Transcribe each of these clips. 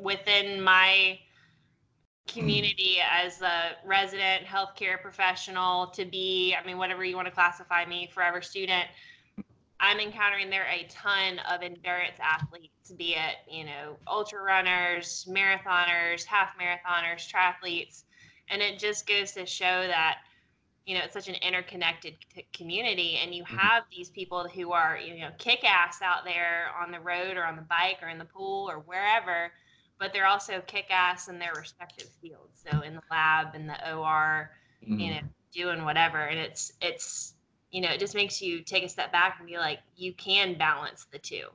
within my community as a resident healthcare professional to be, I mean, whatever you want to classify me, forever student, I'm encountering there a ton of endurance athletes, be it, you know, ultra runners, marathoners, half marathoners, triathletes. And it just goes to show that, you know, it's such an interconnected community, and you have these people who are, you know, kick ass out there on the road or on the bike or in the pool or wherever, but they're also kick ass in their respective fields. So in the lab, in the OR, you know, doing whatever. And it's, you know, it just makes you take a step back and be like, you can balance the two.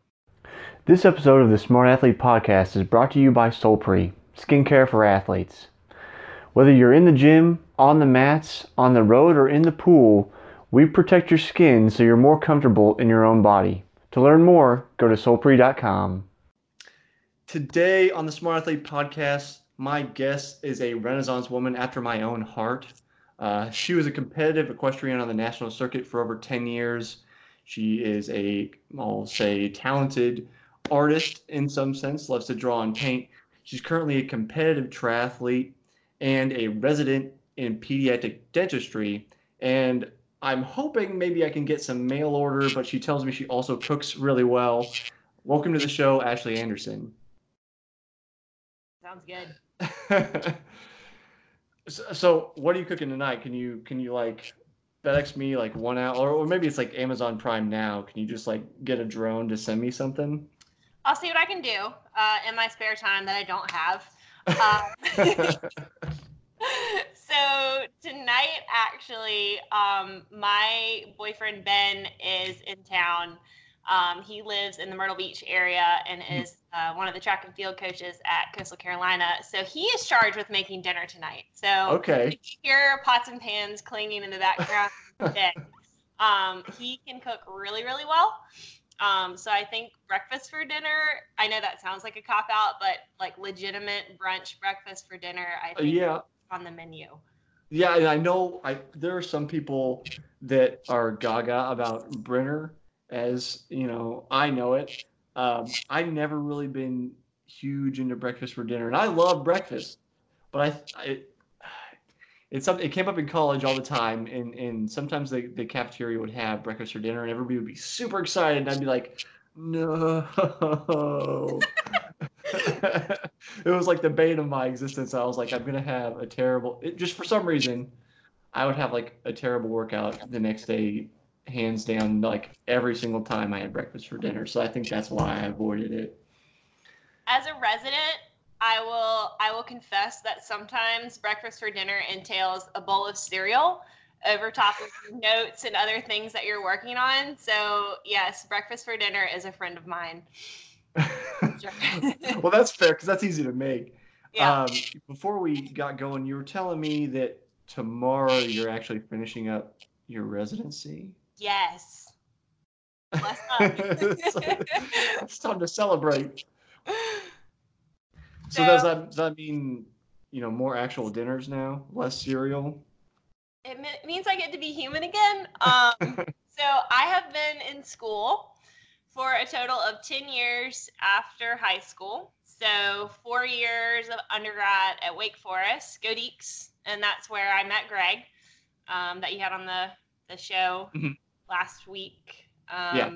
This episode of the Smart Athlete Podcast is brought to you by Solpre, skincare for athletes. Whether you're in the gym, on the mats, on the road, or in the pool, we protect your skin so you're more comfortable in your own body. To learn more, go to Solpre.com. Today on the Smart Athlete Podcast, my guest is a Renaissance woman after my own heart. She was a competitive equestrian on the national circuit for over 10 years. She is a, I'll say, talented artist in some sense, loves to draw and paint. She's currently a competitive triathlete and a resident in pediatric dentistry. And I'm hoping maybe I can get some mail order, but she tells me she also cooks really well. Welcome to the show, Ashley Anderson. Sounds good. So what are you cooking tonight? Can you like FedEx me like 1 hour, or maybe it's like Amazon Prime now? Can you just like get a drone to send me something? I'll see what I can do in my spare time that I don't have. So tonight, actually, my boyfriend Ben is in town. He lives in the Myrtle Beach area and is one of the track and field coaches at Coastal Carolina. So he is charged with making dinner tonight. So okay. If you hear pots and pans clanging in the background, he can cook really, really well. So I think breakfast for dinner, I know that sounds like a cop-out, but like legitimate brunch breakfast for dinner, I think on the menu. Yeah, and I know there are some people that are gaga about Brenner, as you know, I know it. I've never really been huge into breakfast for dinner, and I love breakfast, but it's something. It came up in college all the time, and sometimes the cafeteria would have breakfast for dinner, and everybody would be super excited, and I'd be like, no. It was like the bane of my existence. I was like, I'm gonna have a terrible. Just for some reason, I would have like a terrible workout the next day. Hands down, like every single time I had breakfast for dinner. So I think that's why I avoided it. As a resident, I will confess that sometimes breakfast for dinner entails a bowl of cereal over top of notes and other things that you're working on. So yes, breakfast for dinner is a friend of mine. Well, that's fair, because that's easy to make. Yeah. Before we got going, you were telling me that tomorrow you're actually finishing up your residency. Yes. Bless up. It's time to celebrate. So does that mean, you know, more actual dinners now, less cereal? It means I get to be human again. So I have been in school for a total of 10 years after high school. So 4 years of undergrad at Wake Forest, Go Deeks, and that's where I met Greg, that you had on the show last week. And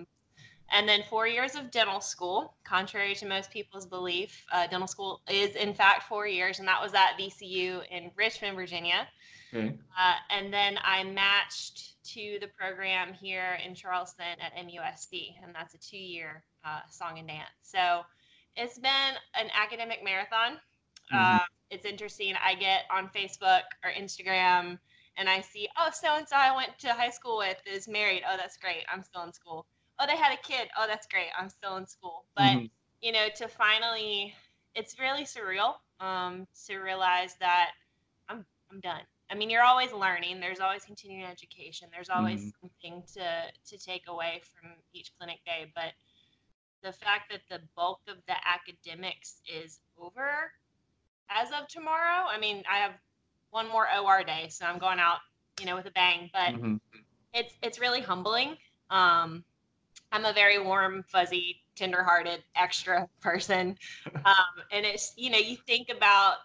then 4 years of dental school. Contrary to most people's belief, dental school is in fact 4 years, and that was at VCU in Richmond, Virginia. And then I matched to the program here in Charleston at MUSC, and that's a 2-year song and dance. So it's been an academic marathon. It's interesting. I get on Facebook or Instagram and I see, oh, so-and-so I went to high school with is married. Oh, that's great. I'm still in school. Oh, they had a kid. Oh, that's great. I'm still in school. But, you know, to finally, it's really surreal to realize that I'm done. I mean, you're always learning. There's always continuing education. There's always something to take away from each clinic day. But the fact that the bulk of the academics is over as of tomorrow, I mean, I have one more OR day, so I'm going out, you know, with a bang, but it's really humbling. I'm a very warm, fuzzy, tenderhearted, extra person. And it's, you know, you think about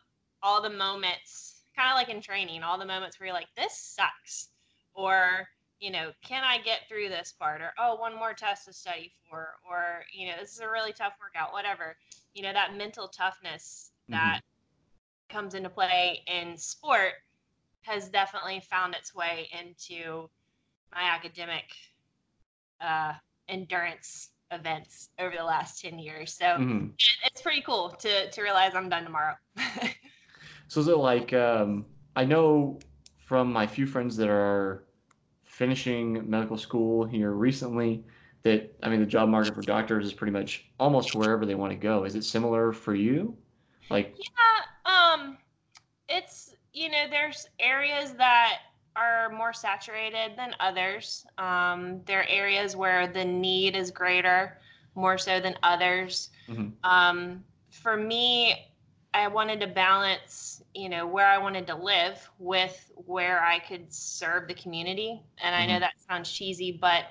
all the moments, kind of like in training, all the moments where you're like, this sucks. Or, you know, can I get through this part? Or, oh, one more test to study for. Or, you know, this is a really tough workout, whatever. You know, that mental toughness that comes into play in sport has definitely found its way into my academic endurance events over the last 10 years. So it's pretty cool to realize I'm done tomorrow. So is it like, I know from my few friends that are finishing medical school here recently that, I mean, the job market for doctors is pretty much almost wherever they want to go. Is it similar for you? Like, yeah, it's, you know, there's areas that are more saturated than others. There are areas where the need is greater, more so than others. For me, I wanted to balance, you know, where I wanted to live with where I could serve the community. And I know that sounds cheesy, but,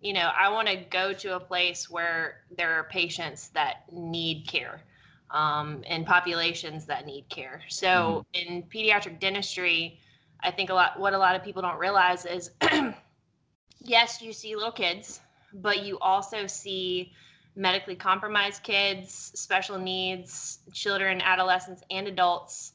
you know, I want to go to a place where there are patients that need care, and populations that need care. So in pediatric dentistry, I think what a lot of people don't realize is, yes, you see little kids, but you also see medically compromised kids, special needs, children, adolescents, and adults.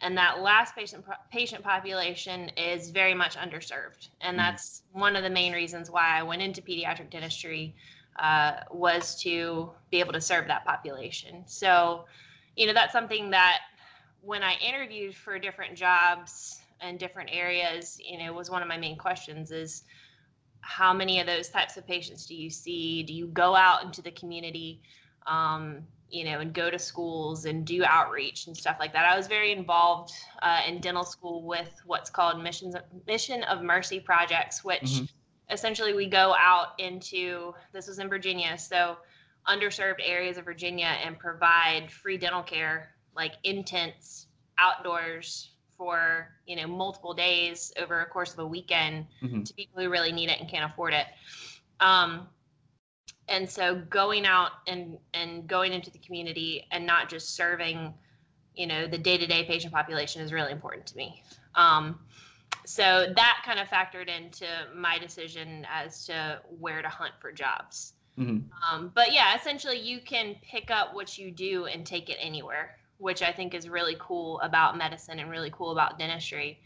And that last patient population is very much underserved. And that's one of the main reasons why I went into pediatric dentistry, was to be able to serve that population. So, you know, that's something that when I interviewed for different jobs in different areas, you know, was one of my main questions is, how many of those types of patients do you see? Do you go out into the community, you know, and go to schools and do outreach and stuff like that? I was very involved in dental school with what's called Mission of Mercy projects, which essentially we go out into, this was in Virginia, so underserved areas of Virginia, and provide free dental care, like in tents, outdoors, for, you know, multiple days over a course of a weekend to people who really need it and can't afford it. And so going out and going into the community and not just serving, you know, the day-to-day patient population is really important to me. So that kind of factored into my decision as to where to hunt for jobs. But yeah, essentially you can pick up what you do and take it anywhere, which I think is really cool about medicine and really cool about dentistry,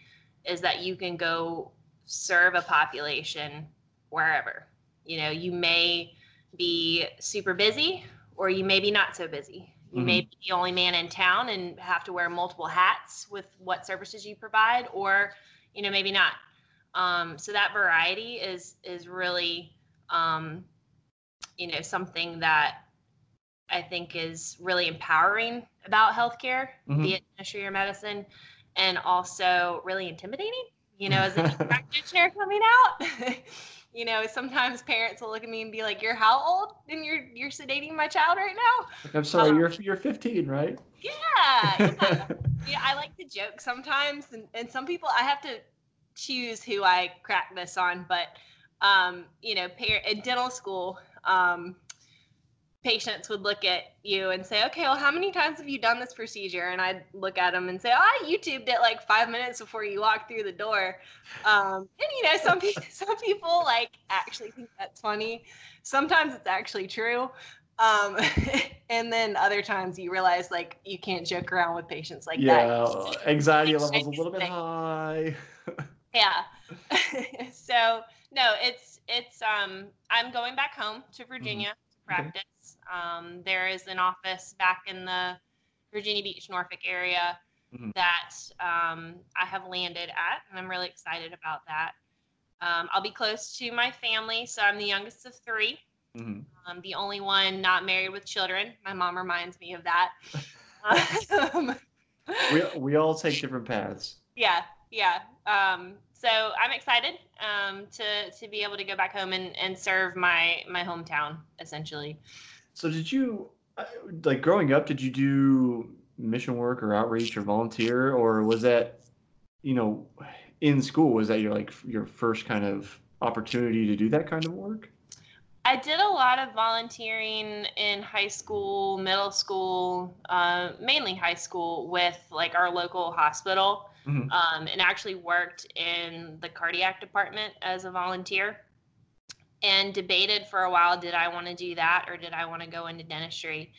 is that you can go serve a population wherever. You know, you may be super busy, or you may be not so busy. You may be the only man in town and have to wear multiple hats with what services you provide, or, you know, maybe not. So that variety is really, you know, something that I think is really empowering about healthcare, be it dentistry or medicine, and also really intimidating, you know, as a practitioner coming out. You know, sometimes parents will look at me and be like, "You're how old? And you're sedating my child right now?" I'm sorry, you're 15, right? Yeah. Yeah, I like to joke sometimes, and some people, I have to choose who I crack this on, but you know, in dental school, patients would look at you and say, "Okay, well, how many times have you done this procedure?" And I'd look at them and say, "Oh, I YouTubed it like 5 minutes before you walked through the door." And you know, some people like actually think that's funny. Sometimes it's actually true. And then other times you realize like you can't joke around with patients like that. Yeah, anxiety levels a little bit high. Yeah. So no, it's I'm going back home to Virginia to practice. Okay. There is an office back in the Virginia Beach, Norfolk area that I have landed at, and I'm really excited about that. I'll be close to my family, so I'm the youngest of three. I'm the only one not married with children. My mom reminds me of that. We all take different paths. Yeah. So I'm excited to be able to go back home and serve my hometown, essentially. So did you, like growing up, did you do mission work or outreach or volunteer, or was that, you know, in school, was that your first kind of opportunity to do that kind of work? I did a lot of volunteering in high school, middle school, mainly high school, with like our local hospital, mm-hmm. And actually worked in the cardiac department as a volunteer and debated for a while, did I want to do that or did I want to go into dentistry?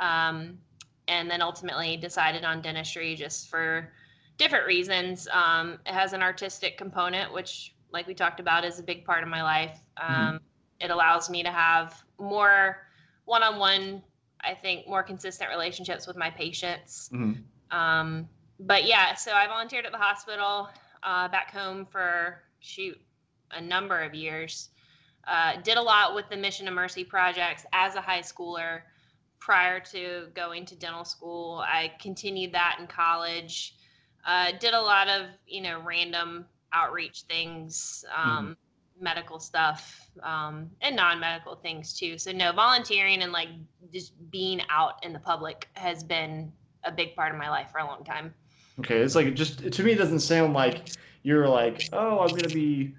And then ultimately decided on dentistry just for different reasons. It has an artistic component, which like we talked about is a big part of my life. Mm-hmm. It allows me to have more one-on-one, I think, more consistent relationships with my patients. Mm-hmm. But yeah, so I volunteered at the hospital back home for, a number of years. Did a lot with the Mission to Mercy projects as a high schooler. Prior to going to dental school, I continued that in college. Did a lot of, random outreach things, mm-hmm. medical stuff, and non-medical things too. So no, volunteering and like just being out in the public has been a big part of my life for a long time. Okay. It's like, just to me, it doesn't sound like you're like, oh, I'm going to be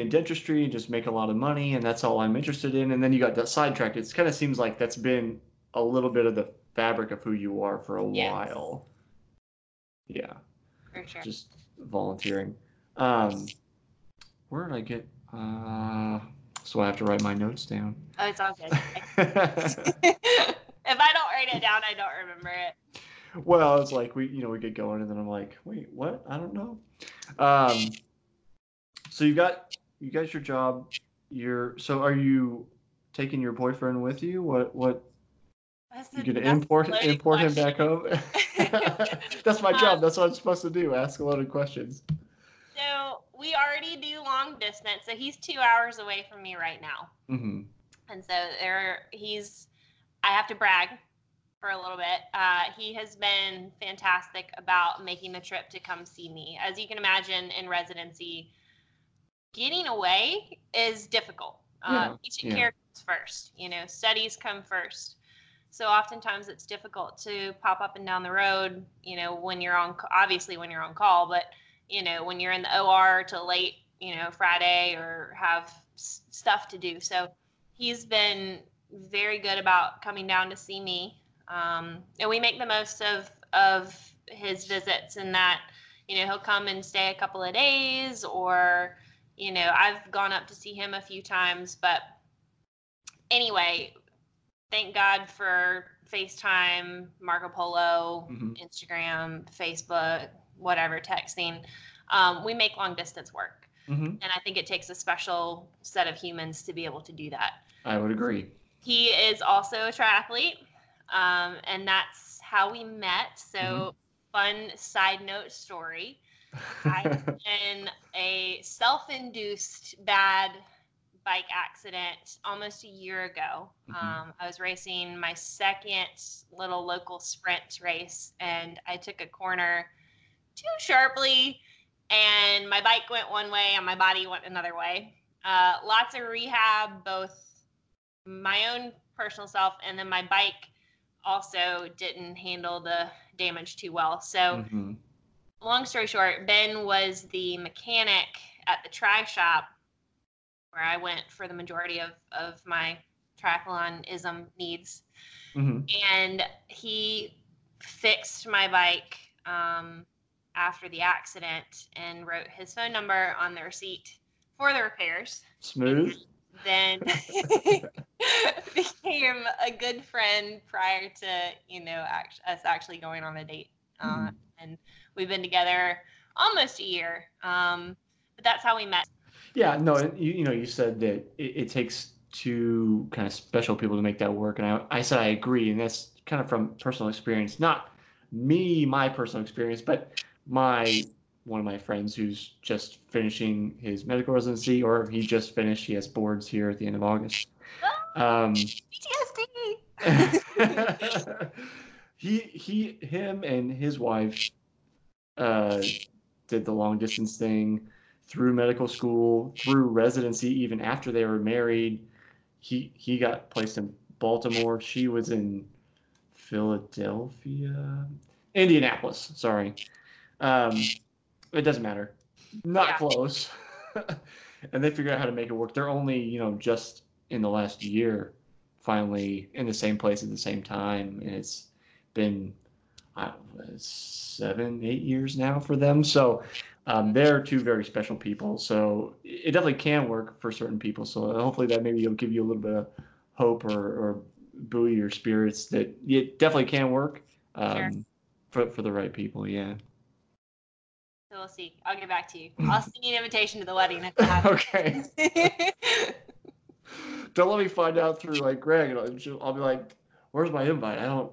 in dentistry and just make a lot of money and that's all I'm interested in. And then you got that sidetracked. It kind of seems like that's been a little bit of the fabric of who you are for a yes. while. Yeah. For sure. Just volunteering. Where did I get? So I have to write my notes down. Oh, it's all good. If I don't write it down, I don't remember it. Well, it's like we get going, and then I'm like, wait, what? I don't know. So you got your job. So are you taking your boyfriend with you? What? You can import him back home. That's my job. That's what I'm supposed to do. Ask a lot of questions. So we already do long distance. So he's 2 hours away from me right now. Mm-hmm. And so I have to brag for a little bit. He has been fantastic about making the trip to come see me. As you can imagine, in residency, getting away is difficult. Patient care comes first. Studies come first. So oftentimes it's difficult to pop up and down the road, when you're on call, but, when you're in the OR till late, Friday or have stuff to do. So he's been very good about coming down to see me. And we make the most of his visits in that, he'll come and stay a couple of days or, I've gone up to see him a few times, but anyway, thank God for FaceTime, Marco Polo, mm-hmm. Instagram, Facebook, whatever, texting. We make long distance work. Mm-hmm. And I think it takes a special set of humans to be able to do that. I would agree. He is also a triathlete. And that's how we met. So fun side note story. I've been a self-induced bad bike accident almost a year ago. I was racing my second little local sprint race and I took a corner too sharply and my bike went one way and my body went another way. Lots of rehab, both my own personal self and then my bike also didn't handle the damage too well. So long story short, Ben was the mechanic at the tri shop where I went for the majority of my triathlonism needs. Mm-hmm. And he fixed my bike after the accident and wrote his phone number on the receipt for the repairs. Smooth. And then became a good friend prior to, us actually going on a date. And we've been together almost a year. But that's how we met. Yeah, no, you said that it takes two kind of special people to make that work. And I said I agree. And that's kind of from personal experience, not my personal experience, but one of my friends who's just finishing his medical residency, or he just finished, he has boards here at the end of August. PTSD. Him and his wife did the long distance thing. Through medical school, through residency, even after they were married, he got placed in Baltimore. She was in Indianapolis. Sorry, it doesn't matter. Not close. And they figured out how to make it work. They're only just in the last year, finally in the same place at the same time. And it's been 7, 8 years now for them. So they're two very special people. So it definitely can work for certain people. So hopefully that maybe will give you a little bit of hope or buoy your spirits that it definitely can work for the right people. Yeah. So we'll see. I'll get back to you. I'll send you an invitation to the wedding. Okay. Don't let me find out through like Greg. I'll be like, where's my invite? I don't.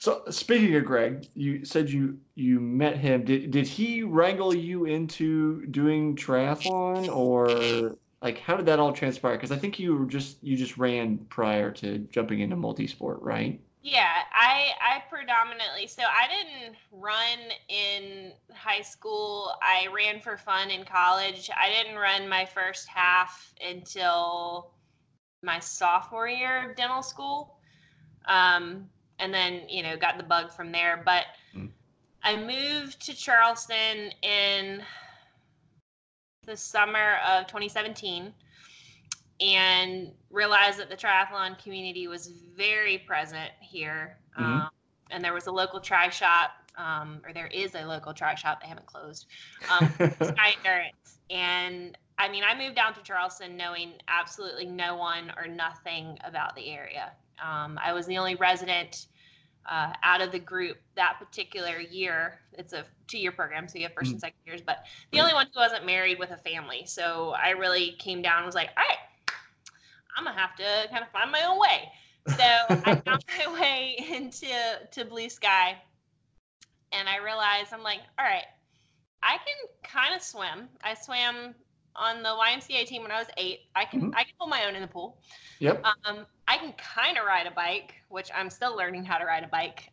So speaking of Greg, you said you met him. Did he wrangle you into doing triathlon, or like how did that all transpire? Because I think you just ran prior to jumping into multisport, right? Yeah, I predominantly, so I didn't run in high school. I ran for fun in college. I didn't run my first half until my sophomore year of dental school. And then, got the bug from there. But I moved to Charleston in the summer of 2017. And realized that the triathlon community was very present here. And there was a local tri shop, or there is a local tri shop. They haven't closed. Sky Endurance. And I moved down to Charleston knowing absolutely no one or nothing about the area. I was the only resident out of the group that particular year. It's a 2-year program, so you have first and 2nd years, but the only one who wasn't married with a family. So I really came down and was like, all right, I'm gonna have to kind of find my own way. So I found my way into Blue Sky, and I realized, I'm like, all right, I can kind of swim. I swam on the YMCA team when I was 8. I can hold my own in the pool. Yep. I can kind of ride a bike, which I'm still learning how to ride a bike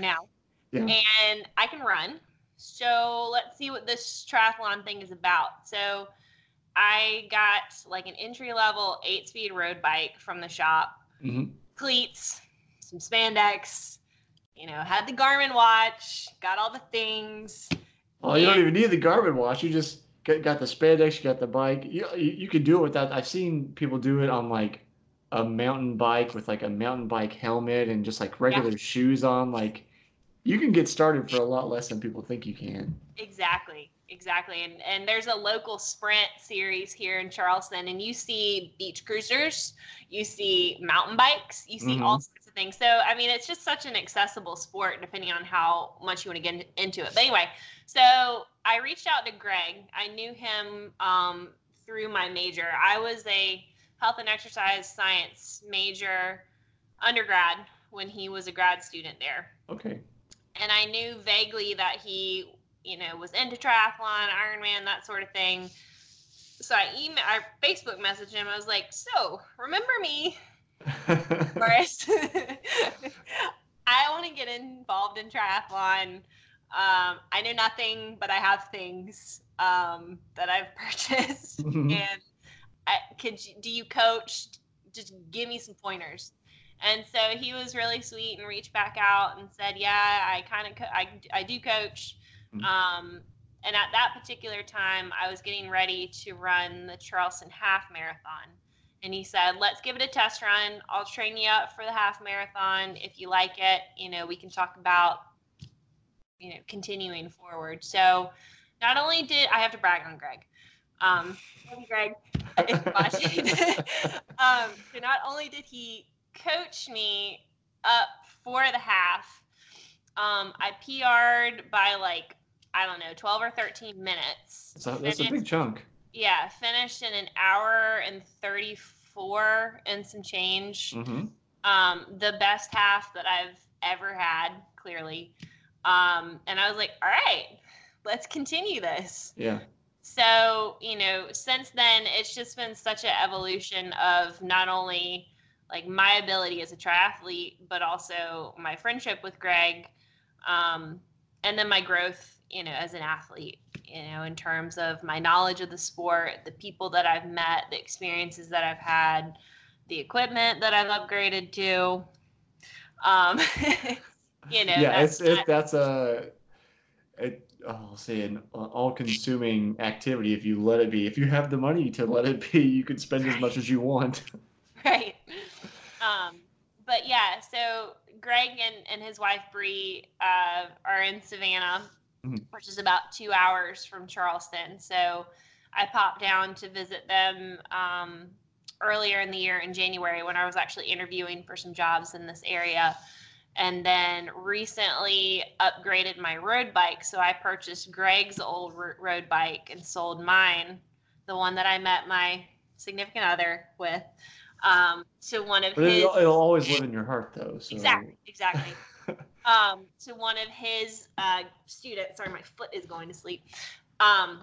now. Yeah. And I can run. So let's see what this triathlon thing is about. So I got like an entry-level 8-speed road bike from the shop, cleats, some spandex, had the Garmin watch, got all the things. Oh, you don't even need the Garmin watch. You just got the spandex, you got the bike. You could do it without. I've seen people do it on like a mountain bike with like a mountain bike helmet and just like regular shoes on. Like you can get started for a lot less than people think you can. Exactly. And there's a local sprint series here in Charleston, and you see beach cruisers, you see mountain bikes, you see all sorts of things. So, it's just such an accessible sport depending on how much you want to get into it. But anyway, so I reached out to Greg. I knew him through my major. I was a health and exercise science major undergrad when he was a grad student there. Okay. And I knew vaguely that he was into triathlon, Ironman, that sort of thing. So I Facebook messaged him. I was like, so remember me, Forrest. I want to get involved in triathlon. I know nothing, but I have things that I've purchased. And do you coach? Just give me some pointers. And so he was really sweet and reached back out and said, yeah, I do coach. And at that particular time, I was getting ready to run the Charleston Half Marathon. And he said, let's give it a test run. I'll train you up for the half marathon. If you like it, we can talk about, continuing forward. So not only did I have to brag on Greg, thank you, Greg, if you're watching. So not only did he coach me up for the half, I PR'd by 12 or 13 minutes. So that's a big chunk. Yeah, finished in an hour and 34 and some change. The best half that I've ever had, clearly. And I was like, all right, let's continue this. Yeah. So, since then, it's just been such an evolution of not only like my ability as a triathlete, but also my friendship with Greg. And then my growth, as an athlete, in terms of my knowledge of the sport, the people that I've met, the experiences that I've had, the equipment that I've upgraded to. Yeah, that's I'll say an all-consuming activity if you let it be. If you have the money to let it be, you can spend as much as you want. Right. But yeah, so Greg and his wife Bree are in Savannah, which is about 2 hours from Charleston. So I popped down to visit them earlier in the year in January when I was actually interviewing for some jobs in this area. And then recently upgraded my road bike. So I purchased Greg's old road bike and sold mine, the one that I met my significant other with, to one of his. It'll always live in your heart, though. So. Exactly, exactly. To one of his students. Sorry, my foot is going to sleep. And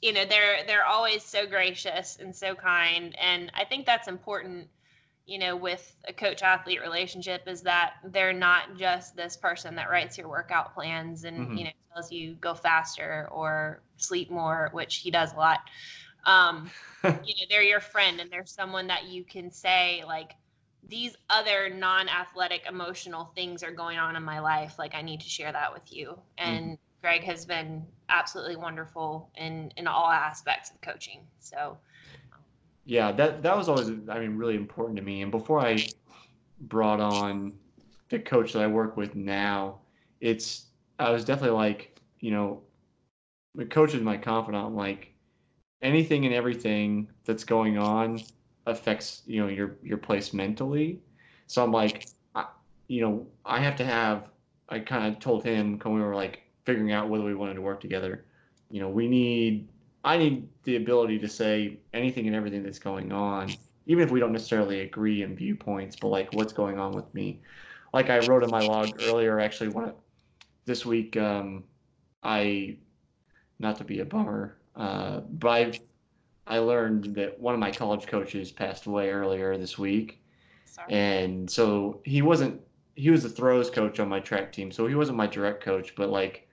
you know, they're always so gracious and so kind, and I think that's important. You know, with a coach-athlete relationship is that they're not just this person that writes your workout plans and, you know, tells you go faster or sleep more, which he does a lot. You know, they're your friend and they're someone that you can say, like, these other non-athletic emotional things are going on in my life. Like, I need to share that with you. And Greg has been absolutely wonderful in all aspects of coaching. So, yeah, that was always, I mean, really important to me. And before I brought on the coach that I work with now, I was definitely like, you know, the coach is my confidant. Like, anything and everything that's going on affects, you know, your place mentally. So I'm like, I kind of told him when we were like figuring out whether we wanted to work together, you know, I need the ability to say anything and everything that's going on, even if we don't necessarily agree in viewpoints, but like what's going on with me. Like I wrote in my log earlier, actually, this week, not to be a bummer, but I learned that one of my college coaches passed away earlier this week. Sorry. And so he was the throws coach on my track team. So he wasn't my direct coach, but like,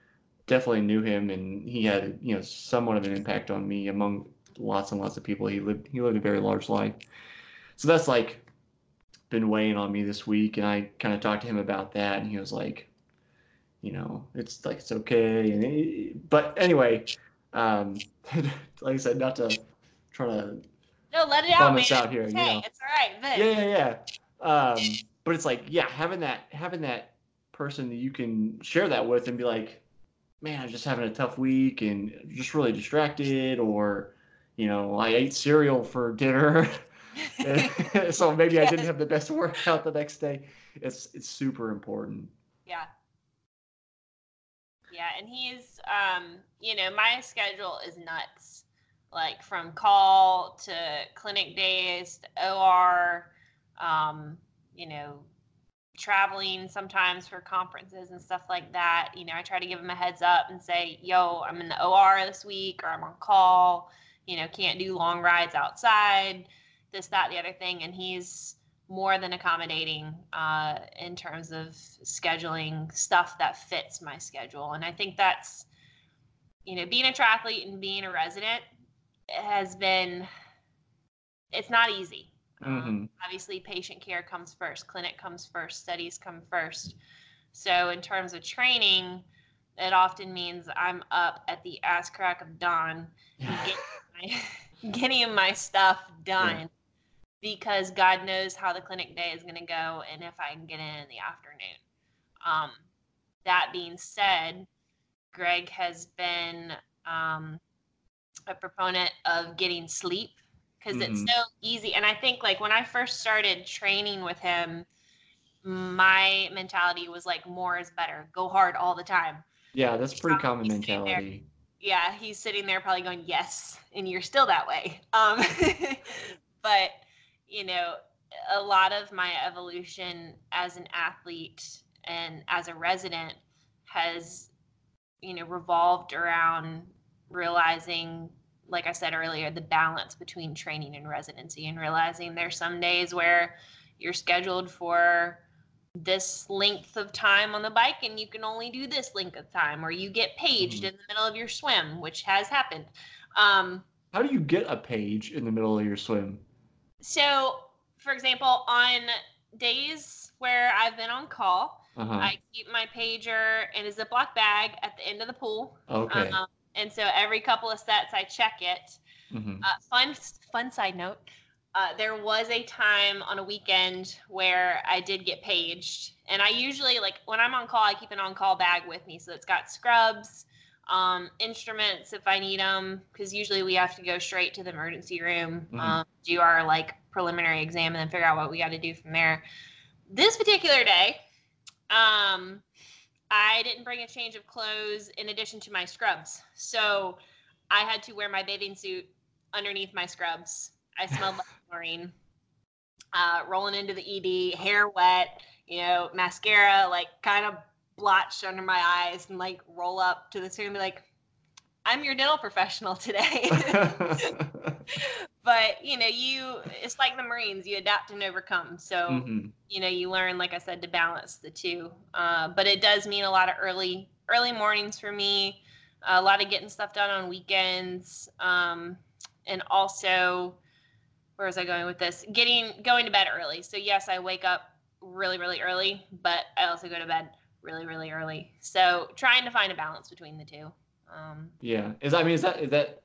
definitely knew him, and he had, you know, somewhat of an impact on me among lots and lots of people. He lived a very large life. So that's like been weighing on me this week, and I kind of talked to him about that, and he was like, you know, it's like, it's okay. And but anyway, like I said, not to try to let it out, man. Out here, okay, you know? It's all right, but but it's like, yeah, having that person that you can share that with and be like, man, I'm just having a tough week and just really distracted, or, you know, I ate cereal for dinner. So maybe I didn't have the best workout the next day. It's super important. Yeah. Yeah. And he's, you know, my schedule is nuts, like from call to clinic days to OR, you know, traveling sometimes for conferences and stuff like that. You know, I try to give them a heads up and say, yo, I'm in the OR this week, or I'm on call, you know, can't do long rides outside, this, that, the other thing. And he's more than accommodating in terms of scheduling stuff that fits my schedule. And I think that's, you know, being a triathlete and being a resident it's not easy. Obviously patient care comes first, clinic comes first, studies come first. So in terms of training, it often means I'm up at the ass crack of dawn getting my stuff done, because God knows how the clinic day is going to go and if I can get in the afternoon. That being said, Greg has been a proponent of getting sleep, because it's so easy. And I think, like, when I first started training with him, my mentality was, like, more is better. Go hard all the time. Yeah, that's pretty common mentality. Yeah, he's sitting there probably going, yes, and you're still that way. But, you know, a lot of my evolution as an athlete and as a resident has, you know, revolved around realizing, like I said earlier, the balance between training and residency, and realizing there's some days where you're scheduled for this length of time on the bike and you can only do this length of time, or you get paged in the middle of your swim, which has happened. How do you get a page in the middle of your swim? So, for example, on days where I've been on call, I keep my pager in a Ziploc bag at the end of the pool. Okay. And so every couple of sets I check it. Fun side note, there was a time on a weekend where I did get paged. And I usually, like, when I'm on call, I keep an on-call bag with me. So it's got scrubs, instruments if I need them, because usually we have to go straight to the emergency room, do our, like, preliminary exam, and then figure out what we got to do from there. This particular day, I didn't bring a change of clothes in addition to my scrubs. So I had to wear my bathing suit underneath my scrubs. I smelled like chlorine, rolling into the ED, hair wet, you know, mascara, like, kind of blotched under my eyes, and, like, roll up to the student and be like, I'm your dental professional today. But, you know, it's like the Marines, you adapt and overcome. So, you know, you learn, like I said, to balance the two. But it does mean a lot of early mornings for me, a lot of getting stuff done on weekends. And also, where was I going with this? Going to bed early. So, yes, I wake up really, really early, but I also go to bed really, really early. So trying to find a balance between the two. Yeah. Is that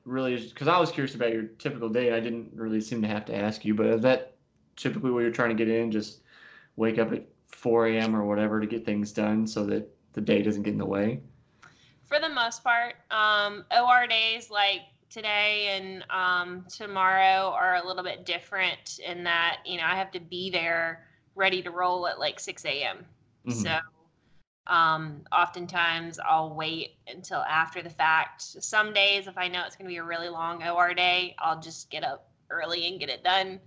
really, because I was curious about your typical day, and I didn't really seem to have to ask you, but is that typically what you're trying to get in? Just wake up at 4 a.m. or whatever to get things done so that the day doesn't get in the way? For the most part, OR days like today and tomorrow are a little bit different in that, you know, I have to be there ready to roll at like 6 a.m. So oftentimes I'll wait until after the fact. Some days, if I know it's going to be a really long OR day, I'll just get up early and get it done,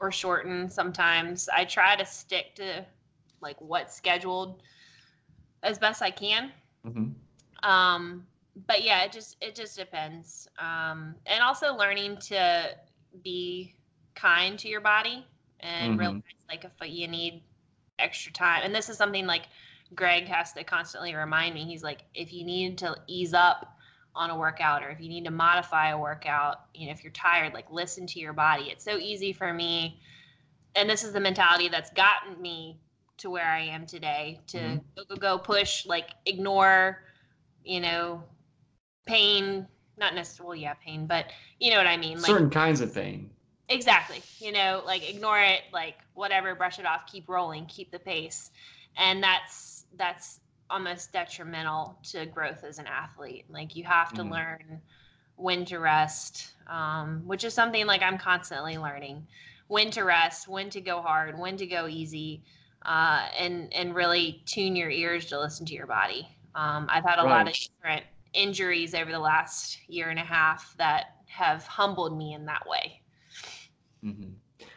or shorten sometimes. I try to stick to like what's scheduled as best I can. But yeah, it just depends. And also learning to be kind to your body and realize like if you need extra time. And this is something like Greg has to constantly remind me. He's like, if you need to ease up on a workout, or if you need to modify a workout, you know, if you're tired, like listen to your body. It's so easy for me. And this is the mentality that's gotten me to where I am today, to go push, like ignore, you know, pain, not necessarily, pain, but you know what I mean? Like, certain kinds of pain. Exactly. You know, like ignore it, like whatever, brush it off, keep rolling, keep the pace. And that's almost detrimental to growth as an athlete. Like you have to learn when to rest, which is something like I'm constantly learning. When to rest, when to go hard, when to go easy, and really tune your ears to listen to your body. I've had a lot of different injuries over the last year and a half that have humbled me in that way.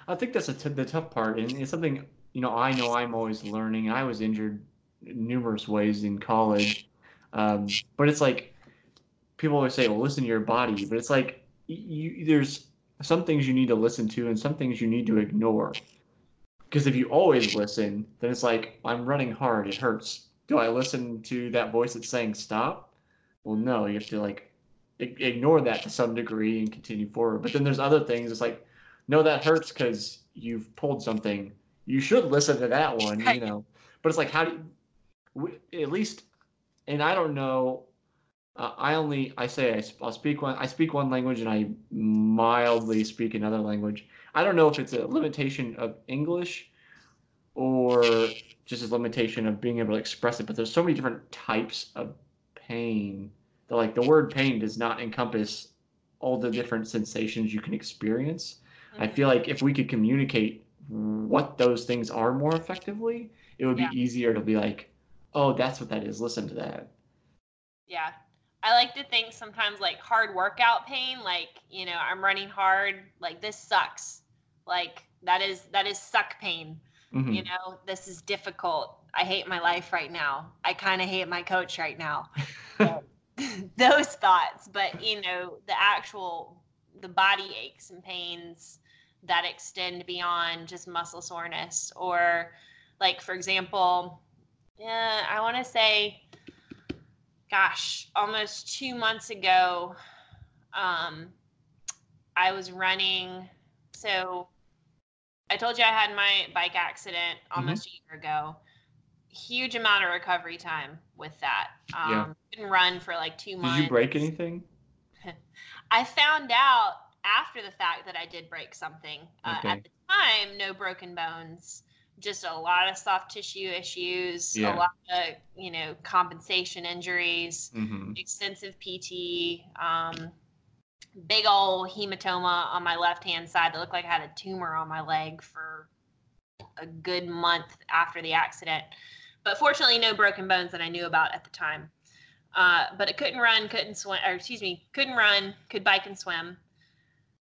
I think that's the tough part, and it's something, you know I'm always learning. I was injured numerous ways in college, but it's like people always say, well, listen to your body, but it's like there's some things you need to listen to and some things you need to ignore, because if you always listen, then it's like, I'm running hard, it hurts. Do I listen to that voice that's saying stop? Well, no, you have to like ignore that to some degree and continue forward. But then there's other things, it's like, no, that hurts because you've pulled something. You should listen to that one, you know. But it's like, how do you, at least, and I don't know. I speak one language and I mildly speak another language. I don't know if it's a limitation of English or just a limitation of being able to express it. But there's so many different types of pain that, like, the word pain does not encompass all the different sensations you can experience. I feel like if we could communicate what those things are more effectively, it would be easier to be like, oh, that's what that is. Listen to that. Yeah. I like to think sometimes like hard workout pain, like, you know, I'm running hard, like this sucks. Like that is suck pain. You know, this is difficult. I hate my life right now. I kind of hate my coach right now. Those thoughts, but you know, the body aches and pains that extend beyond just muscle soreness, or like, for example, I want to say, gosh, almost 2 months ago, I was running. So I told you I had my bike accident almost a year ago. huge amount of recovery time with that. Didn't run for like 2 months. Did you break anything? I found out after the fact that I did break something. At the time, no broken bones, just a lot of soft tissue issues, a lot of, you know, compensation injuries, extensive PT, big old hematoma on my left-hand side that looked like I had a tumor on my leg for a good month after the accident. But fortunately, no broken bones that I knew about at the time. But I couldn't run, couldn't swim, or excuse me, couldn't run, could bike and swim.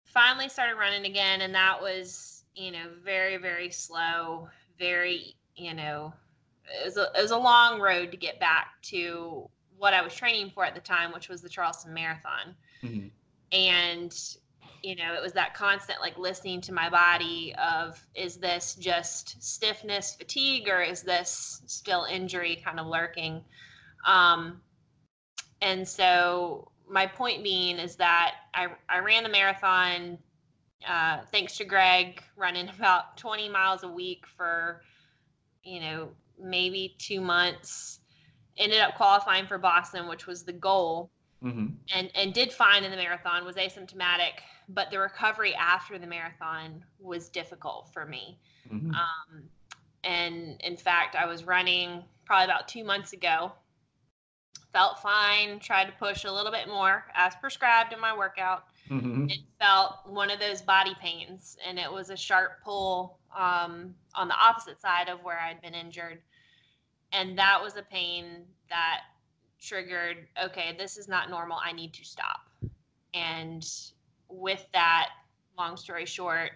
Finally started running again, and that was, you know, very, very slow, very, you know, it was a long road to get back to what I was training for at the time, which was the Charleston Marathon. And, you know, it was that constant, like, listening to my body of, is this just stiffness, fatigue, or is this still injury kind of lurking? And so my point being is that I ran the marathon, thanks to Greg, running about 20 miles a week for, you know, maybe 2 months, ended up qualifying for Boston, which was the goal, and did fine in the marathon, was asymptomatic, but the recovery after the marathon was difficult for me. And in fact, I was running probably about 2 months ago, felt fine, tried to push a little bit more as prescribed in my workout, and felt one of those body pains. And it was a sharp pull on the opposite side of where I'd been injured. And that was a pain that triggered, okay, this is not normal. I need to stop. And with that, long story short,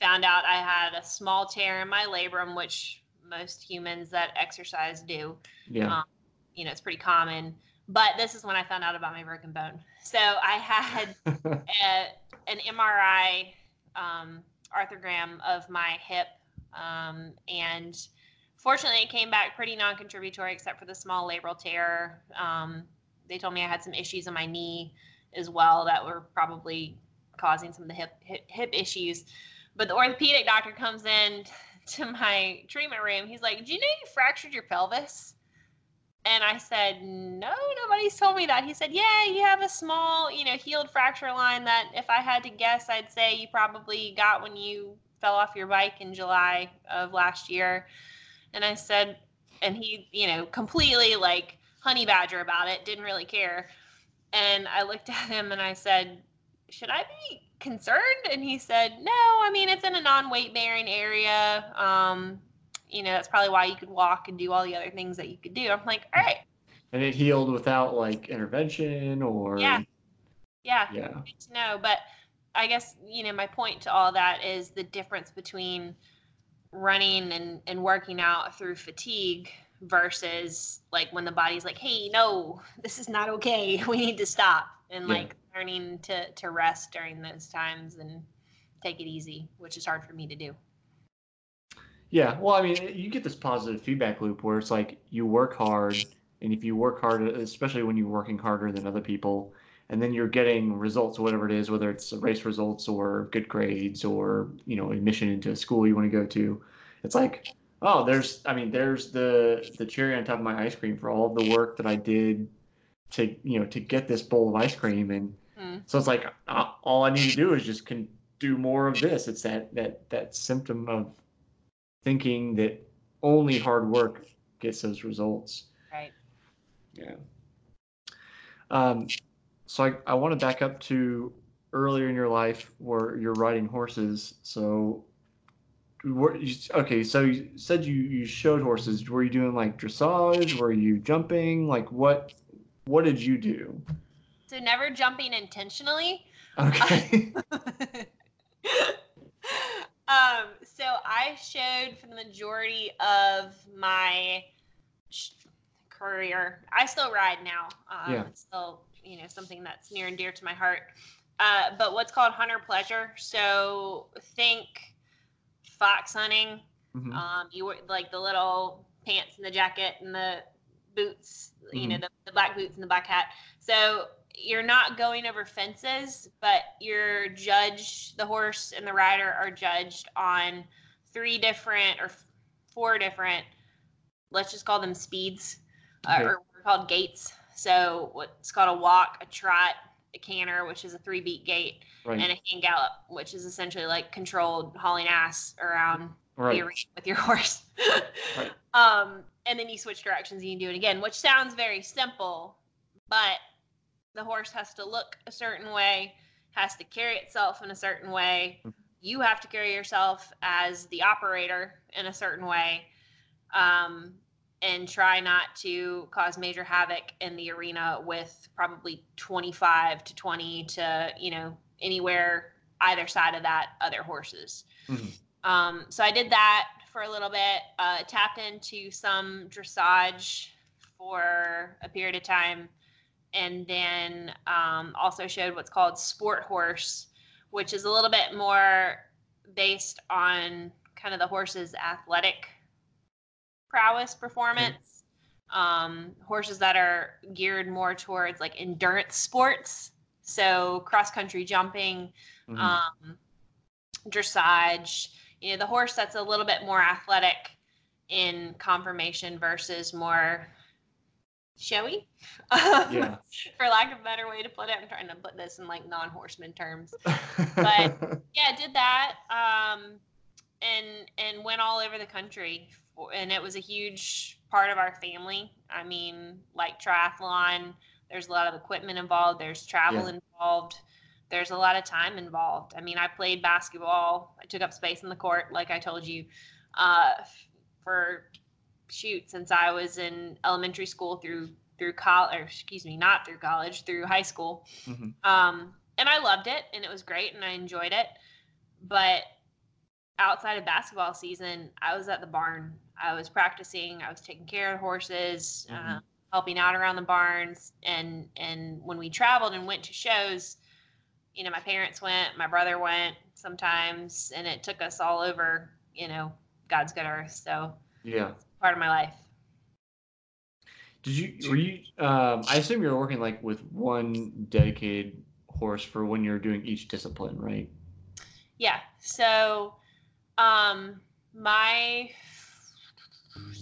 found out I had a small tear in my labrum, which most humans that exercise do. You know, it's pretty common, but this is when I found out about my broken bone. So I had an MRI arthrogram of my hip, and fortunately it came back pretty non-contributory except for the small labral tear. They told me I had some issues in my knee as well that were probably causing some of the hip issues. But the orthopedic doctor comes in to my treatment room. He's like, "Do you know you fractured your pelvis?" And I said, "No, nobody's told me that." He said, "Yeah, you have a small, you know, healed fracture line that if I had to guess, I'd say you probably got when you fell off your bike in July of last year." And I said, and he, you know, completely like honey badger about it, didn't really care. And I looked at him and I said, "Should I be concerned?" And he said, "No, I mean, it's in a non-weight bearing area. You know, that's probably why you could walk and do all the other things that you could do." I'm like, all right. And it healed without like intervention or. Yeah. Good to know. But I guess, you know, my point to all that is the difference between running and working out through fatigue versus like when the body's like, "Hey, no, this is not okay. We need to stop." And like learning to rest during those times and take it easy, which is hard for me to do. Yeah, well, I mean, you get this positive feedback loop where it's like you work hard, and if you work hard, especially when you're working harder than other people, and then you're getting results, whatever it is, whether it's race results or good grades or, you know, admission into a school you want to go to. It's like, oh, there's, I mean, there's the cherry on top of my ice cream for all the work that I did to, you know, to get this bowl of ice cream. And so it's like, all I need to do is just can do more of this. It's that symptom of thinking that only hard work gets those results. Right. Yeah. So I want to back up to earlier in your life where you're riding horses. So, okay, so you said you showed horses. Were you doing like dressage? Were you jumping? Like what did you do? So never jumping intentionally. Okay. So I showed for the majority of my career. I still ride now. It's still, you know, something that's near and dear to my heart. But what's called hunter pleasure. So think fox hunting. You were like the little pants and the jacket and the boots, you know, the black boots and the black hat. So you're not going over fences, but you're judged, the horse and the rider are judged on 3 different or 4 different let's just call them speeds, or we're called gaits. So what's called a walk, a trot, a canter, which is a 3-beat gait, and a hand gallop, which is essentially like controlled hauling ass around the arena with your horse. And then you switch directions and you do it again, which sounds very simple, but the horse has to look a certain way, has to carry itself in a certain way. You have to carry yourself as the operator in a certain way, and try not to cause major havoc in the arena with probably 25 to 20 to, you know, anywhere either side of that other horses. So I did that for a little bit, tapped into some dressage for a period of time, and then also showed what's called sport horse, which is a little bit more based on kind of the horse's athletic prowess, performance. Horses that are geared more towards like endurance sports, so cross-country jumping, dressage, you know, the horse that's a little bit more athletic in conformation versus more showy, for lack of a better way to put it. I'm trying to put this in like non-horseman terms, but yeah, did that, and went all over the country, and it was a huge part of our family. I mean, like triathlon, there's a lot of equipment involved, there's travel involved, there's a lot of time involved. I mean, I played basketball, I took up space in the court, like I told you, for since I was in elementary school through college, or excuse me, not through college, through high school. And I loved it, and it was great, and I enjoyed it. But outside of basketball season, I was at the barn. I was practicing. I was taking care of horses, helping out around the barns. And when we traveled and went to shows, you know, my parents went, my brother went sometimes, and it took us all over, you know, God's good earth. So part of my life. Were you I assume you were working like with one dedicated horse for when you're doing each discipline, right? So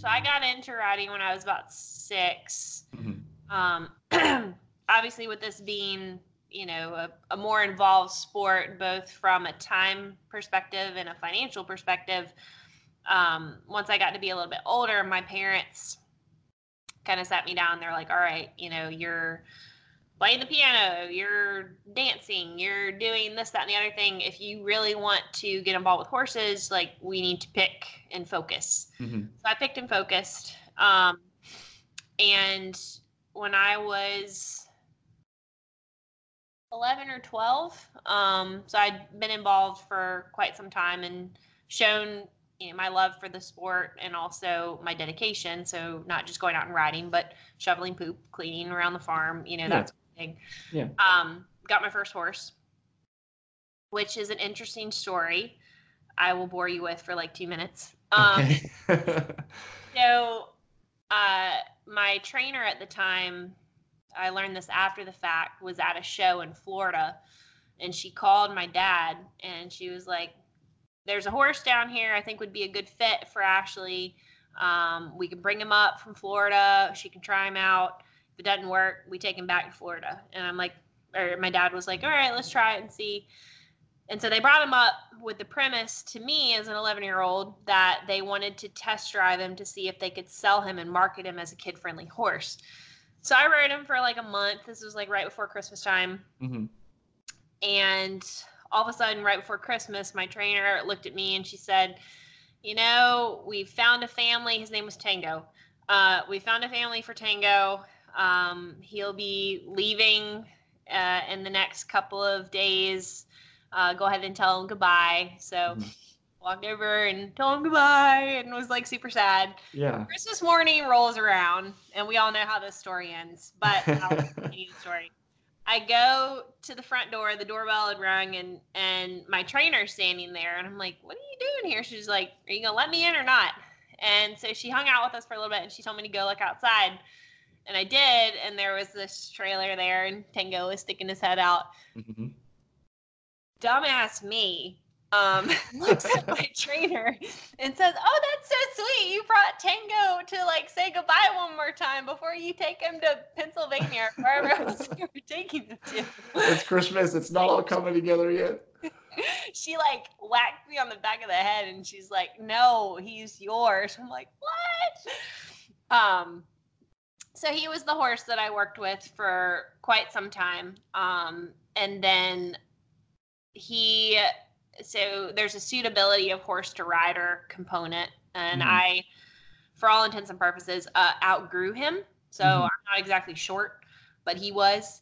I got into riding when I was about 6. Obviously with this being, you know, a more involved sport, both from a time perspective and a financial perspective. Once I got to be a little bit older, my parents kind of sat me down. They're like, all right, you know, you're playing the piano, you're dancing, you're doing this, that, and the other thing. If you really want to get involved with horses, like, we need to pick and focus. So I picked and focused. And when I was 11 or 12, so I'd been involved for quite some time and shown, you know, my love for the sport and also my dedication. So not just going out and riding, but shoveling poop, cleaning around the farm, you know, that sort of thing. Got my first horse, which is an interesting story I will bore you with for like 2 minutes. So my trainer at the time, I learned this after the fact, was at a show in Florida, and she called my dad and she was like, there's a horse down here I think would be a good fit for Ashley. We can bring him up from Florida. She can try him out. If it doesn't work, we take him back to Florida. And I'm like, or my dad was like, all right, let's try it and see. And so they brought him up with the premise to me as an 11-year-old that they wanted to test drive him to see if they could sell him and market him as a kid-friendly horse. So I rode him for like a month. This was like right before Christmas time. And all of a sudden, right before Christmas, my trainer looked at me and she said, you know, we found a family. His name was Tango. We found a family for Tango. He'll be leaving in the next couple of days. Go ahead and tell him goodbye. So walked over and told him goodbye and was like super sad. Christmas morning rolls around, and we all know how this story ends, but I'll continue the story. I go to the front door, the doorbell had rung, and my trainer's standing there, and I'm like, what are you doing here? She's like, are you gonna let me in or not? And so she hung out with us for a little bit, and she told me to go look outside, and I did, and there was this trailer there, and Tango was sticking his head out. Dumbass me looks at my trainer and says, oh, that's so wait, you brought Tango to like say goodbye one more time before you take him to Pennsylvania or wherever else you were taking him to. It's Christmas. It's not all coming together yet. She like whacked me on the back of the head and she's like, no, he's yours. I'm like, what? So he was the horse that I worked with for quite some time. And then so there's a suitability of horse to rider component. And I, for all intents and purposes, outgrew him. So I'm not exactly short, but he was.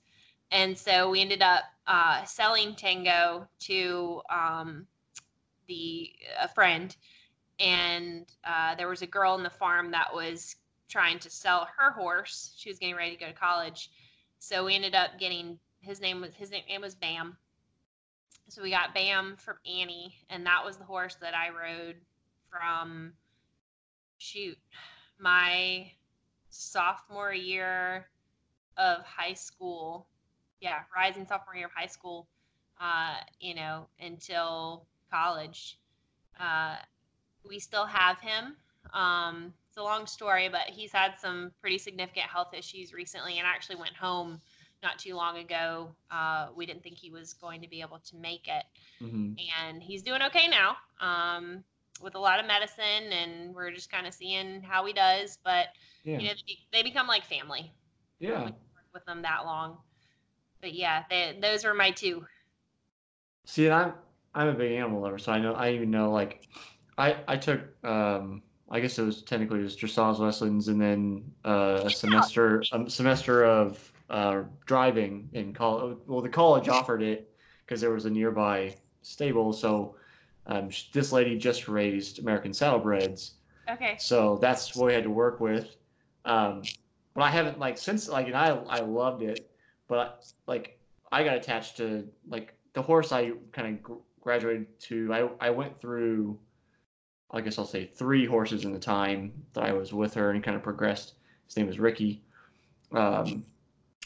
And so we ended up selling Tango to a friend. And there was a girl in the farm that was trying to sell her horse. She was getting ready to go to college. So we ended up getting, his name was Bam. So we got Bam from Annie, and that was the horse that I rode from, my sophomore year of high school. Yeah, rising sophomore year of high school, until college. We still have him. It's a long story, but he's had some pretty significant health issues recently and actually went home not too long ago. We didn't think he was going to be able to make it. And he's doing okay now, with a lot of medicine, and we're just kind of seeing how he does. But they become like family. Yeah, I work with them that long. But yeah, those were my two. See, I'm a big animal lover, so I took I guess it was technically just dressage lessons, and then a semester of driving in college. Well, the college offered it because there was a nearby stable. So this lady just raised American Saddlebreds. Okay. So that's what we had to work with. But I haven't I loved it, but I got attached to the horse I kind of graduated to. I went through, I guess I'll say, 3 horses in the time that I was with her and kind of progressed. His name was Ricky.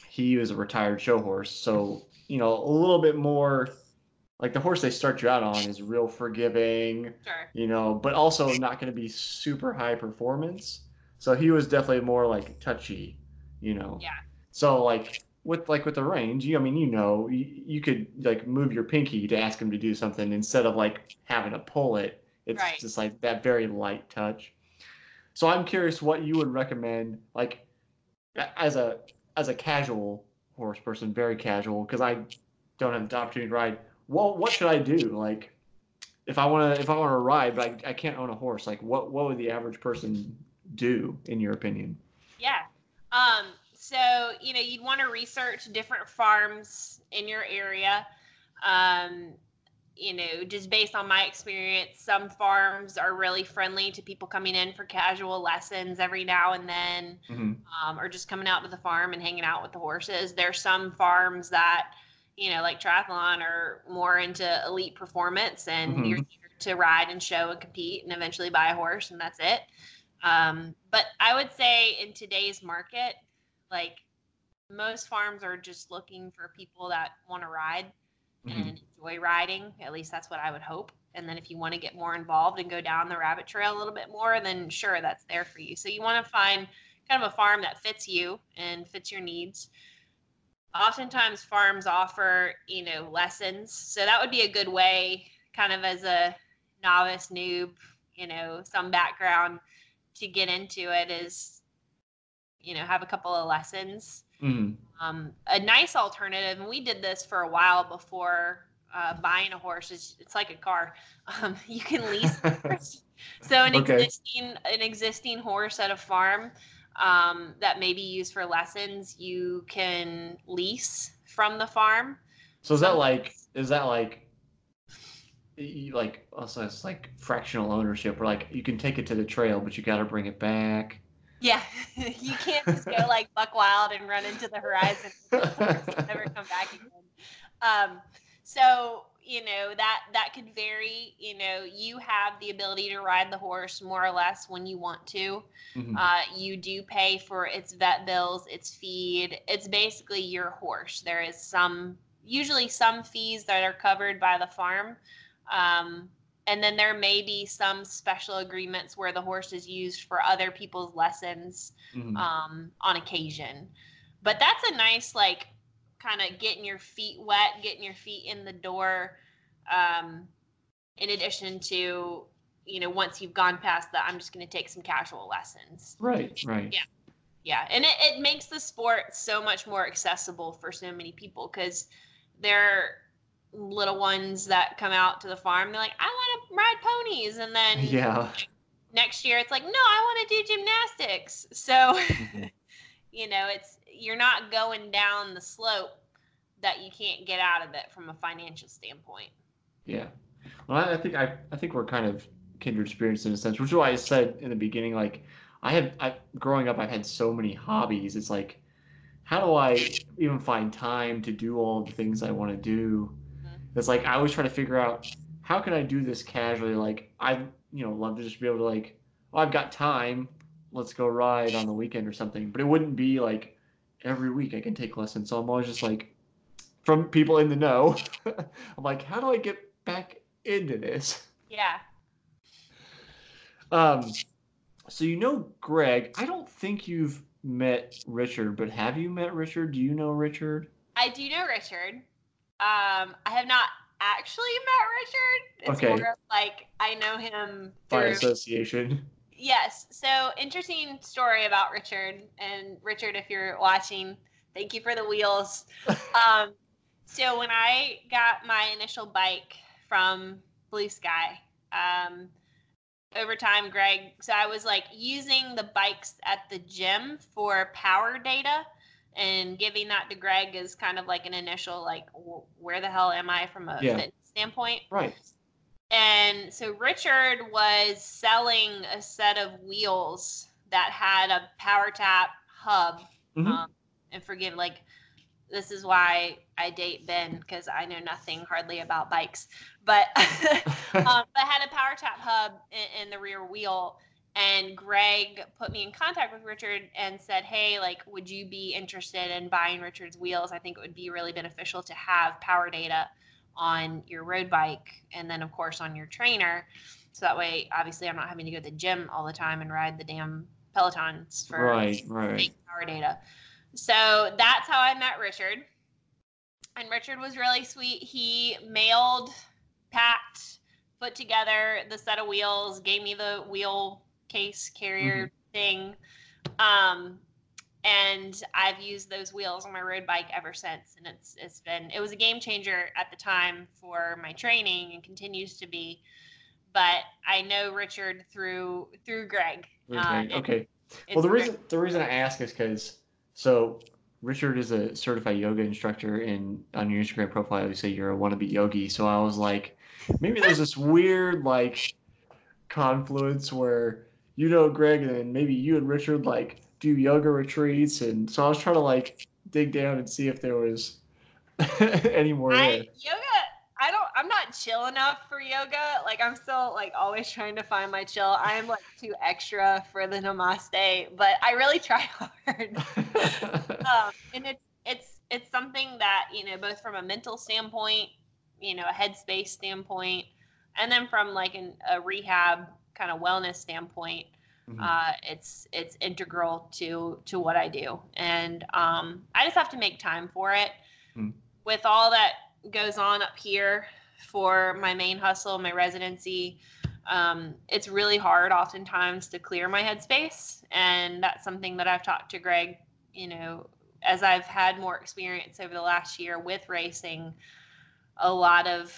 He was a retired show horse. So, a little bit more like the horse they start you out on is real forgiving, sure, but also not going to be super high performance. So he was definitely more touchy, Yeah. So with the reins, you could move your pinky to ask him to do something instead of having to pull it. It's right. Just that very light touch. So I'm curious what you would recommend, as a casual horse person, very casual, because I don't have the opportunity to ride. Well, what should I do? If I want to ride, but I can't own a horse, what would the average person do, in your opinion? Yeah. So, you'd want to research different farms in your area. Just based on my experience, some farms are really friendly to people coming in for casual lessons every now and then, or just coming out to the farm and hanging out with the horses. There's some farms that, triathlon, are more into elite performance, and you're here to ride and show and compete and eventually buy a horse, and that's it. But I would say in today's market, most farms are just looking for people that want to ride and enjoy riding. At least that's what I would hope. And then if you want to get more involved and go down the rabbit trail a little bit more, then sure, that's there for you. So you want to find kind of a farm that fits you and fits your needs. Oftentimes farms offer, lessons. So that would be a good way, kind of as a novice, noob, some background, to get into it is, have a couple of lessons. A nice alternative, and we did this for a while before buying a horse, it's like a car. You can lease a horse. So an existing horse at a farm that may be used for lessons, you can lease from the farm. So also it's fractional ownership, where you can take it to the trail, but you got to bring it back. Yeah, you can't just go buck wild and run into the horizon and never come back again. So, that could vary. You have the ability to ride the horse more or less when you want to. You do pay for its vet bills, its feed. It's basically your horse. There is usually some fees that are covered by the farm. And then there may be some special agreements where the horse is used for other people's lessons on occasion. But that's a nice, like, kind of getting your feet wet, getting your feet in the door, in addition to, you know, once you've gone past that, I'm just going to take some casual lessons. Right, right. Yeah. Yeah. And it makes the sport so much more accessible for so many people, because they're little ones that come out to the farm, they're like, I want to ride ponies, and then next year it's like, no, I want to do gymnastics. So you know, it's, you're not going down the slope that you can't get out of it from a financial standpoint. Yeah, well, I think we're kind of kindred spirits in a sense, which is why I said in the beginning, like, growing up, I've had so many hobbies. It's like, how do I even find time to do all the things I want to do? It's like, I always try to figure out, how can I do this casually? Like, I, you know, love to just be able to, like, oh, I've got time, let's go ride on the weekend or something. But it wouldn't be like every week I can take lessons. So I'm always just like, from people in the know, I'm like, how do I get back into this? Yeah. So, you know, Greg, I don't think you've met Richard, but have you met Richard? Do you know Richard? I do know Richard. I have not actually met Richard. It's more of like, I know him through... by association. Yes. So, interesting story about Richard. And Richard, if you're watching, thank you for the wheels. So when I got my initial bike from Blue Sky, over time, Greg, so I was like using the bikes at the gym for power data, and giving that to Greg is kind of like an initial, like, where the hell am I from a fitness standpoint? Right. And so Richard was selling a set of wheels that had a PowerTap hub. And forgive, like, this is why I date Ben, because I know nothing hardly about bikes. But but had a PowerTap hub in the rear wheel. And Greg put me in contact with Richard and said, hey, like, would you be interested in buying Richard's wheels? I think it would be really beneficial to have power data on your road bike and then, of course, on your trainer. So that way, obviously, I'm not having to go to the gym all the time and ride the damn Pelotons for power data. So that's how I met Richard. And Richard was really sweet. He mailed, packed, put together the set of wheels, gave me the wheel case carrier thing, and I've used those wheels on my road bike ever since, and it was a game changer at the time for my training and continues to be. But I know Richard through Greg. Okay. Well, the reason I ask is because, so Richard is a certified yoga instructor, and on your Instagram profile you say you're a wannabe yogi. So I was like, maybe there's this weird, like, confluence where, you know, Greg, and then maybe you and Richard, like, do yoga retreats. And so I was trying to, like, dig down and see if there was any more there. I'm not chill enough for yoga. Like, I'm still, like, always trying to find my chill. I am, like, too extra for the namaste, but I really try hard. And it's something that, you know, both from a mental standpoint, you know, a headspace standpoint, and then from, like, a rehab kind of wellness standpoint, it's integral to what I do. And I just have to make time for it. With all that goes on up here for my main hustle, my residency, it's really hard oftentimes to clear my headspace. And that's something that I've talked to Greg, you know, as I've had more experience over the last year with racing, a lot of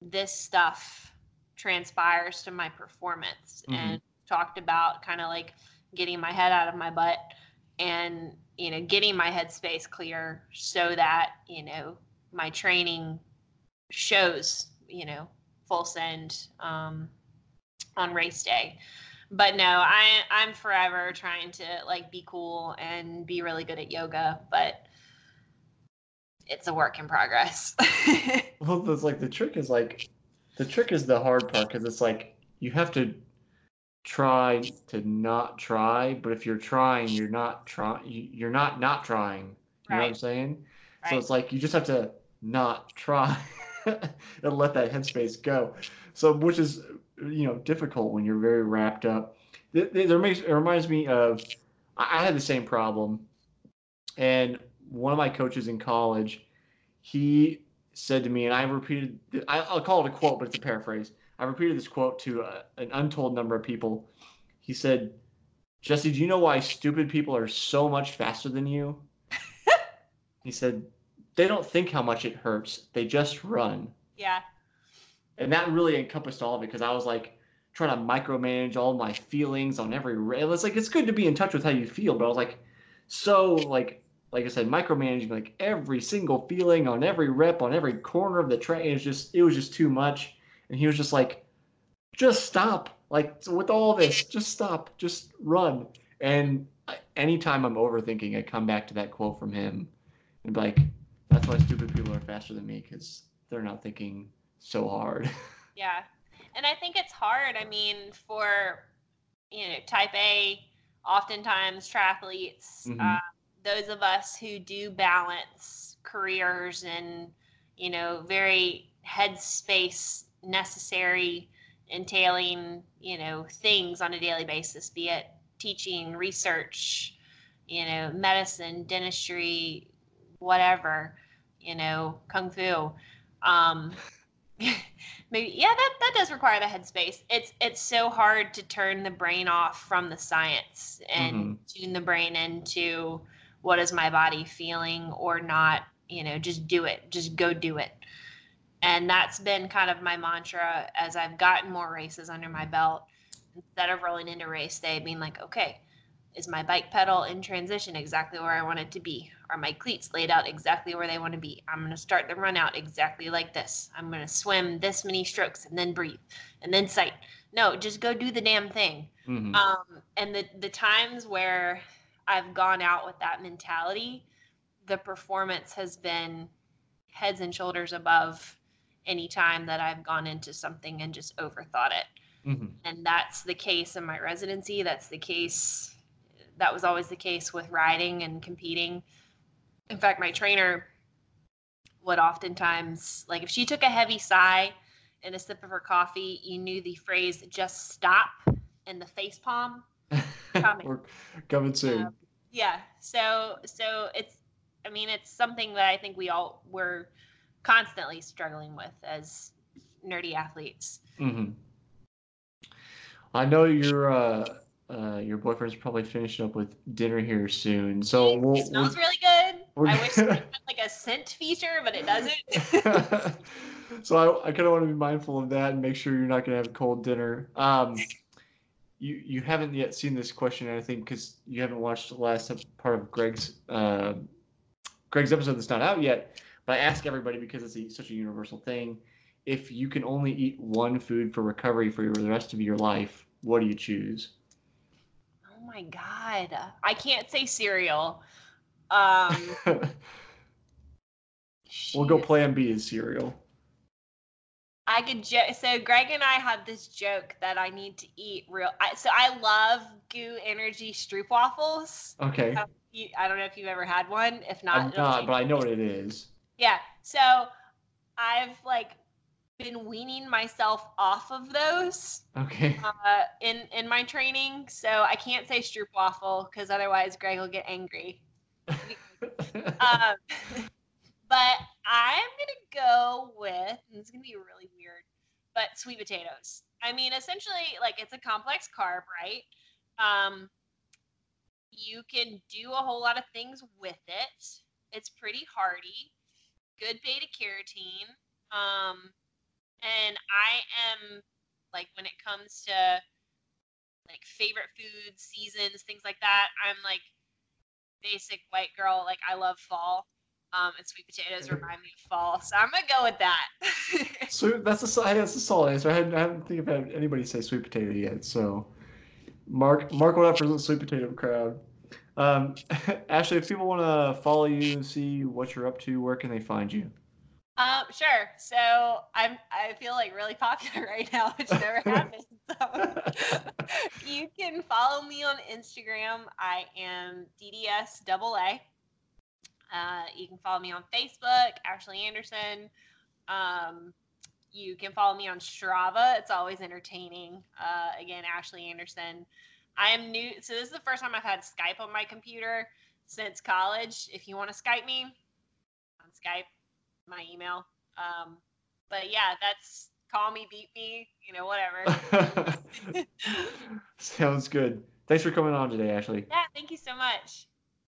this stuff transpires to my performance, and talked about kind of like getting my head out of my butt and, you know, getting my headspace clear so that, you know, my training shows, you know, full send on race day. But no, I'm forever trying to, like, be cool and be really good at yoga, but it's a work in progress. Well, that's, like, the trick is the hard part, because it's like, you have to try to not try, but if you're trying, you're not trying. You know what I'm saying? Right. So it's like, you just have to not try and let that headspace go. So, which is, you know, difficult when you're very wrapped up. It reminds me of, I had the same problem, and one of my coaches in college, he said to me, and I repeated, I'll call it a quote, but it's a paraphrase. I repeated this quote to an untold number of people. He said, "Jesse, do you know why stupid people are so much faster than you?" He said, "They don't think how much it hurts. They just run." Yeah. And that really encompassed all of it, because I was like trying to micromanage all my feelings on every rail. It's like, it's good to be in touch with how you feel, but I was like, so like I said, micromanaging like every single feeling on every rep, on every corner of the track. It was just too much. And he was just like, just stop. Like, with all this, just stop, just run. And anytime I'm overthinking, I come back to that quote from him and be like, that's why stupid people are faster than me, because they're not thinking so hard. Yeah. And I think it's hard. I mean, for, you know, type A, oftentimes triathletes, mm-hmm. Those of us who do balance careers and, you know, very headspace necessary entailing, you know, things on a daily basis, be it teaching, research, you know, medicine, dentistry, whatever, you know, kung fu. Maybe, yeah, that does require the headspace. It's so hard to turn the brain off from the science and mm-hmm. tune the brain into what is my body feeling or not, you know, just do it, just go do it. And that's been kind of my mantra as I've gotten more races under my belt. Instead of rolling into race day, being like, okay, is my bike pedal in transition exactly where I want it to be? Are my cleats laid out exactly where they want to be? I'm going to start the run out exactly like this. I'm going to swim this many strokes and then breathe and then sight. No, just go do the damn thing. Mm-hmm. And the times where I've gone out with that mentality, the performance has been heads and shoulders above any time that I've gone into something and just overthought it. Mm-hmm. And that's the case in my residency. That's the case. That was always the case with riding and competing. In fact, my trainer would oftentimes, like, if she took a heavy sigh and a sip of her coffee, you knew the phrase, just stop, and the face palm coming. We're coming soon. Yeah. So it's, I mean, it's something that I think we all were constantly struggling with as nerdy athletes. Mm-hmm. I know your boyfriend's probably finishing up with dinner here soon, so it smells really good. I wish it had like a scent feature, but it doesn't. So I kind of want to be mindful of that and make sure you're not going to have a cold dinner. You haven't yet seen this question, I think, because you haven't watched the last part of Greg's episode that's not out yet. But I ask everybody, because it's such a universal thing, if you can only eat one food for recovery for the rest of your life, what do you choose? Oh, my God. I can't say cereal. We'll go plan B is cereal. I could so Greg and I have this joke that I need to eat so I love Goo Energy Stroopwafels. Okay. I don't know if you've ever had one. If not, I'm not, but I know what it is. Yeah, so I've like been weaning myself off of those. Okay. In my training, so I can't say stroopwafel because otherwise Greg will get angry. But I'm gonna go with, and it's gonna be really weird, but sweet potatoes. I mean, essentially, like, it's a complex carb, right? You can do a whole lot of things with it. It's pretty hearty. Good beta carotene, and I am, like, when it comes to, like, favorite foods, seasons, things like that, I'm, like, basic white girl, like, I love fall, and sweet potatoes remind me of fall, so I'm gonna go with that. So that's a solid answer. I haven't think about anybody say sweet potato yet, so Mark went up for the sweet potato crowd. Ashley, if people want to follow you and see what you're up to, where can they find you? Sure. So I feel like really popular right now, which never happens. So. You can follow me on Instagram. I am DDSAA. You can follow me on Facebook, Ashley Anderson. You can follow me on Strava. It's always entertaining. Again, Ashley Anderson. I am new. So this is the first time I've had Skype on my computer since college. If you want to Skype me, on Skype, my email. But yeah, that's call me, beat me, you know, whatever. Sounds good. Thanks for coming on today, Ashley. Yeah, thank you so much.